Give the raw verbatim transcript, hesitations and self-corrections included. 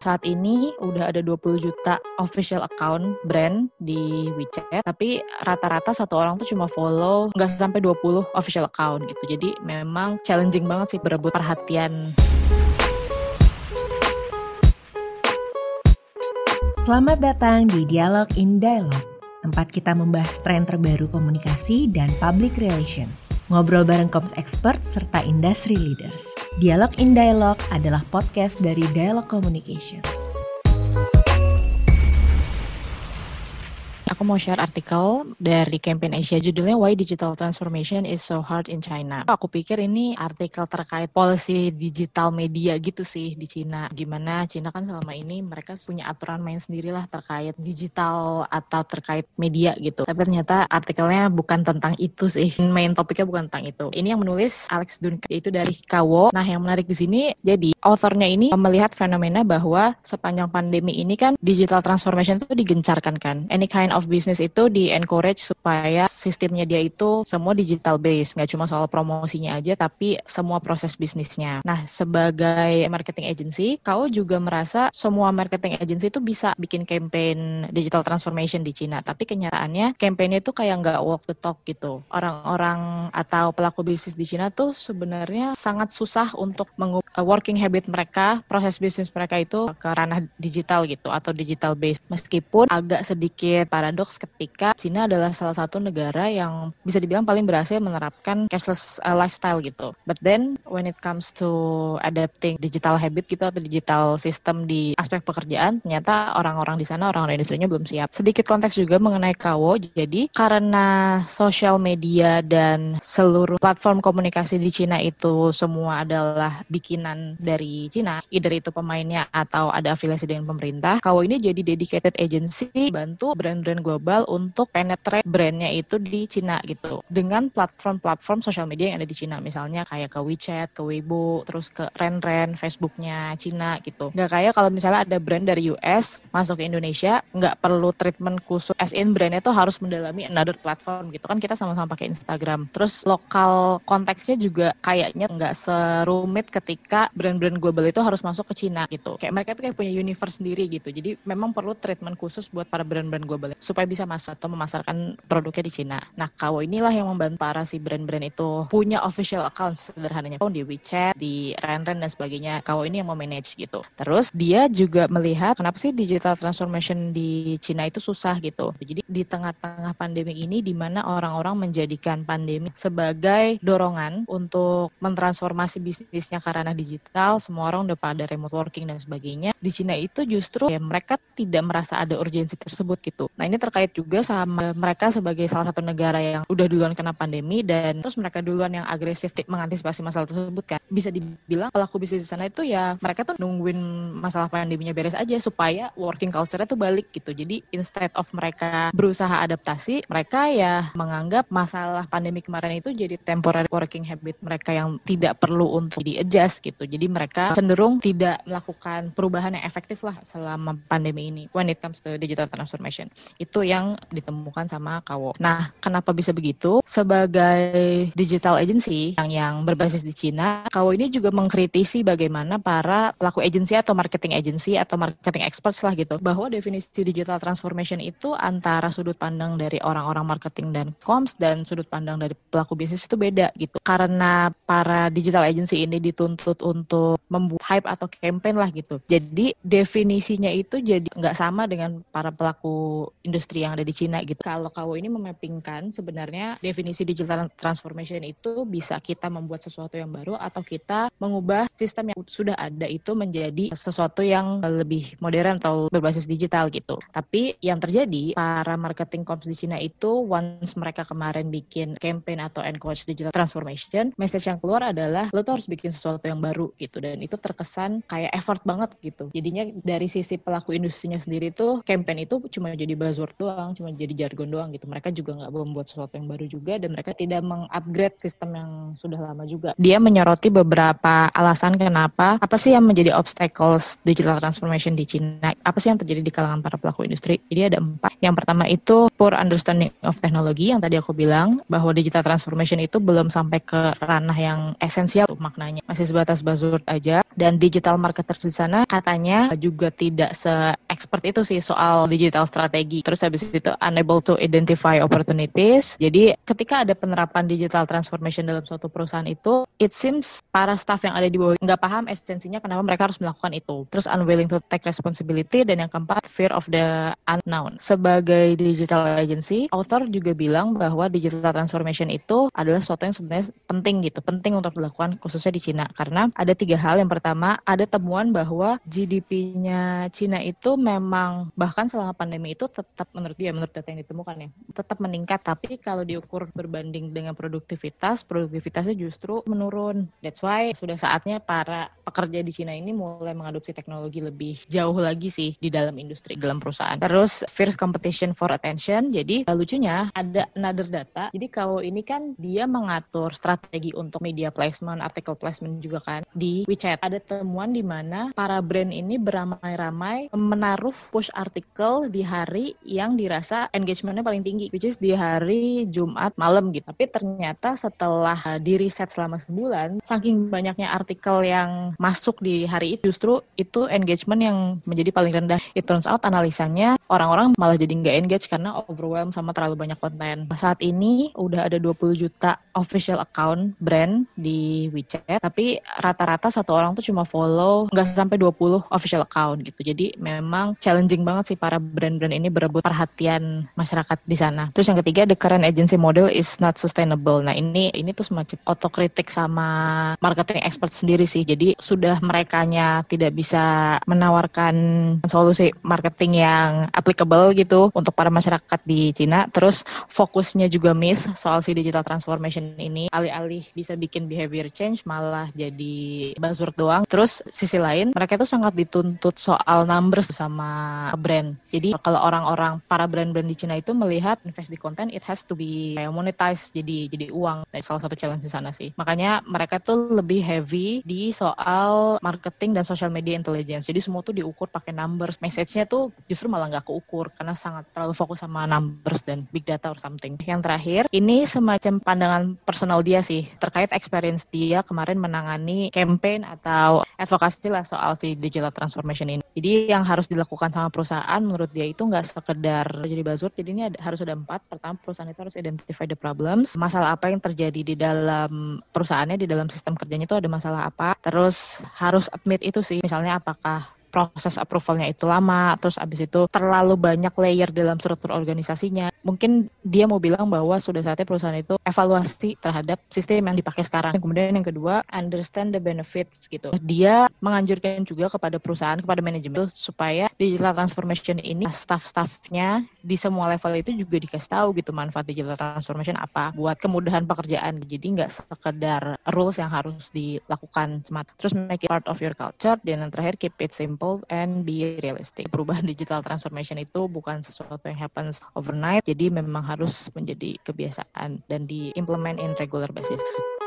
Saat ini udah ada dua puluh juta official account brand di WeChat, tapi rata-rata satu orang tuh cuma follow nggak sampai dua puluh official account gitu. Jadi memang challenging banget sih berebut perhatian. Selamat datang di Dialog in Dialog, tempat kita membahas tren terbaru komunikasi dan public relations. Ngobrol bareng comms expert serta industry leaders. Dialog in Dialog adalah podcast dari Dialog Communications. Aku mau share artikel dari Campaign Asia, judulnya Why Digital Transformation is so hard in China. Aku pikir ini artikel terkait policy digital media gitu sih di Cina. Gimana Cina kan selama ini mereka punya aturan main sendirilah terkait digital atau terkait media gitu. Tapi ternyata artikelnya bukan tentang itu sih. Main topiknya bukan tentang itu. Ini yang menulis Alex Dunka, yaitu dari K W O. Nah, yang menarik di sini, jadi authornya ini melihat fenomena bahwa sepanjang pandemi ini kan digital transformation itu digencarkan kan. Any kind of Of business itu di-encourage supaya sistemnya dia itu semua digital based, nggak cuma soal promosinya aja tapi semua proses bisnisnya. Nah, sebagai marketing agency, kau juga merasa semua marketing agency itu bisa bikin campaign digital transformation di Cina, tapi kenyataannya campaignnya itu kayak nggak walk the talk gitu. Orang-orang atau pelaku bisnis di Cina tuh sebenarnya sangat susah untuk mengubah working habit mereka, proses bisnis mereka itu ke ranah digital gitu atau digital based, meskipun agak sedikit paradoks ketika Cina adalah salah satu negara yang bisa dibilang paling berhasil menerapkan cashless uh, lifestyle gitu. But then when it comes to adapting digital habit gitu atau digital system di aspek pekerjaan, ternyata orang-orang di sana, orang-orang industrinya belum siap. Sedikit konteks juga mengenai K W O, jadi karena social media dan seluruh platform komunikasi di Cina itu semua adalah bikinan dari Cina, either itu pemainnya atau ada afiliasi dengan pemerintah, K W O ini jadi dedicated agency bantu brand brand global untuk penetrate brandnya itu di Cina gitu. Dengan platform-platform social media yang ada di Cina, misalnya kayak ke WeChat, ke Weibo, terus ke Renren, Facebooknya Cina gitu. Nggak kayak kalau misalnya ada brand dari U S masuk ke Indonesia, nggak perlu treatment khusus, as in brandnya tuh harus mendalami another platform gitu kan, kita sama-sama pakai Instagram. Terus lokal konteksnya juga kayaknya nggak serumit ketika brand-brand global itu harus masuk ke Cina gitu. Kayak mereka tuh kayak punya universe sendiri gitu. Jadi memang perlu treatment khusus buat para brand-brand global supaya bisa masuk atau memasarkan produknya di Cina. Nah, K W O inilah yang membantu para si brand-brand itu punya official account, sederhananya di WeChat, di Renren dan sebagainya. K W O ini yang memanage gitu. Terus dia juga melihat kenapa sih digital transformation di Cina itu susah gitu. Jadi di tengah-tengah pandemi ini di mana orang-orang menjadikan pandemi sebagai dorongan untuk mentransformasi bisnisnya karena digital, semua orang udah pada remote working dan sebagainya. Di Cina itu justru ya, mereka tidak merasa ada urgensi tersebut gitu. Nah, ini terkait juga sama mereka sebagai salah satu negara yang udah duluan kena pandemi dan terus mereka duluan yang agresif mengantisipasi masalah tersebut kan. Bisa dibilang pelaku bisnis di sana itu ya mereka tuh nungguin masalah pandeminya beres aja supaya working culture-nya tuh balik gitu. Jadi instead of mereka berusaha adaptasi, mereka ya menganggap masalah pandemi kemarin itu jadi temporary working habit mereka yang tidak perlu untuk di-adjust gitu. Jadi mereka cenderung tidak melakukan perubahan yang efektif lah selama pandemi ini when it comes to digital transformation. Itu yang ditemukan sama K W O. Nah, kenapa bisa begitu? Sebagai digital agency yang yang berbasis di Cina, K W O ini juga mengkritisi bagaimana para pelaku agensi atau marketing agency atau marketing experts lah gitu, bahwa definisi digital transformation itu antara sudut pandang dari orang-orang marketing dan comms dan sudut pandang dari pelaku bisnis itu beda gitu. Karena para digital agency ini dituntut untuk membuat hype atau campaign lah gitu. Jadi definisinya itu jadi nggak sama dengan para pelaku industri yang ada di Cina gitu. Kalau K W O ini memappingkan sebenarnya definisi digital transformation itu bisa kita membuat sesuatu yang baru atau kita mengubah sistem yang sudah ada itu menjadi sesuatu yang lebih modern atau berbasis digital gitu. Tapi yang terjadi para marketing comms di Cina itu once mereka kemarin bikin campaign atau encourage digital transformation, message yang keluar adalah lo tuh harus bikin sesuatu yang baru gitu, dan itu terkesan kayak effort banget gitu. Jadinya dari sisi pelaku industrinya sendiri tuh campaign itu cuma jadi buzzword buzzword doang, cuma jadi jargon doang gitu. Mereka juga nggak membuat sesuatu yang baru juga, dan mereka tidak mengupgrade sistem yang sudah lama juga. Dia menyoroti beberapa alasan kenapa, apa sih yang menjadi obstacles digital transformation di China, apa sih yang terjadi di kalangan para pelaku industri. Jadi ada empat. Yang pertama itu poor understanding of technology, yang tadi aku bilang, bahwa digital transformation itu belum sampai ke ranah yang esensial maknanya, masih sebatas buzzword aja. Dan digital marketers di sana katanya juga tidak se-expert itu sih soal digital strategi. Terus habis itu unable to identify opportunities. Jadi ketika ada penerapan digital transformation dalam suatu perusahaan itu, it seems para staff yang ada di bawah nggak paham esensinya kenapa mereka harus melakukan itu. Terus unwilling to take responsibility. Dan yang keempat, fear of the unknown. Sebagai digital agency, author juga bilang bahwa digital transformation itu adalah sesuatu yang sebenarnya penting gitu, penting untuk dilakukan khususnya di Cina. Karena ada tiga hal. Yang pertama, ada temuan bahwa G D P-nya Cina itu memang bahkan selama pandemi itu tetap, menurut dia, menurut data yang ditemukan ya, tetap meningkat. Tapi kalau diukur berbanding dengan produktivitas, produktivitasnya justru menurun. That's why sudah saatnya para pekerja di Cina ini mulai mengadopsi teknologi lebih jauh lagi sih di dalam industri, dalam perusahaan. Terus fierce competition for attention. Jadi lucunya ada another data. Jadi kalau ini kan dia mengatur strategi untuk media placement, artikel placement juga kan di WeChat. Ada temuan di mana para brand ini beramai-ramai menaruh push artikel di hari yang dirasa engagement-nya paling tinggi, which is di hari Jumat malam gitu. Tapi ternyata setelah di riset selama sebulan, saking banyaknya artikel yang masuk di hari itu, justru itu engagement yang menjadi paling rendah. It turns out analisanya orang-orang malah jadi nggak engage karena overwhelmed sama terlalu banyak konten. Saat ini udah ada dua puluh juta official account brand di WeChat, tapi rata-rata satu orang tuh cuma follow nggak sampai dua puluh official account gitu. Jadi memang challenging banget sih para brand-brand ini berebut perhatian masyarakat di sana. Terus yang ketiga, the current agency model is not sustainable. Nah ini ini tuh semacam otokritik sama marketing expert sendiri sih. Jadi sudah merekanya tidak bisa menawarkan solusi marketing yang applicable gitu untuk para masyarakat di Cina. Terus fokusnya juga miss soal si digital transformation ini. Alih-alih bisa bikin behavior change malah jadi buzzword doang. Terus sisi lain, mereka itu sangat dituntut soal numbers sama brand. Jadi kalau orang-orang, para brand-brand di Cina itu melihat invest di konten, it has to be monetized, jadi jadi uang. Nah, salah satu challenge di sana sih. Makanya mereka tuh lebih heavy di soal marketing dan social media intelligence. Jadi semua tuh diukur pakai numbers. Message-nya tuh justru malah nggak keukur karena sangat terlalu fokus sama numbers dan big data or something. Yang terakhir, ini semacam pandangan personal dia sih terkait experience dia kemarin menangani campaign atau advokasi lah soal si digital transformation ini. Jadi yang harus dilakukan sama perusahaan menurut dia itu nggak sekedar jadi buzzword. Jadi ini ada, harus ada empat. Pertama, perusahaan itu harus identify the problems. Masalah apa yang terjadi di dalam perusahaannya, di dalam sistem kerjanya itu ada masalah apa. Terus harus admit itu sih, misalnya apakah proses approvalnya itu lama, terus abis itu terlalu banyak layer dalam struktur organisasinya. Mungkin dia mau bilang bahwa sudah saatnya perusahaan itu evaluasi terhadap sistem yang dipakai sekarang. Kemudian yang kedua, understand the benefits gitu. Dia menganjurkan juga kepada perusahaan, kepada manajemen supaya digital transformation ini staff-staffnya di semua level itu juga dikasih tahu gitu manfaat digital transformation apa buat kemudahan pekerjaan. Jadi nggak sekedar rules yang harus dilakukan. Terus make it part of your culture. Dan yang terakhir, keep it simple and be realistic. Perubahan digital transformation itu bukan sesuatu yang happens overnight, jadi memang harus menjadi kebiasaan dan diimplement in regular basis.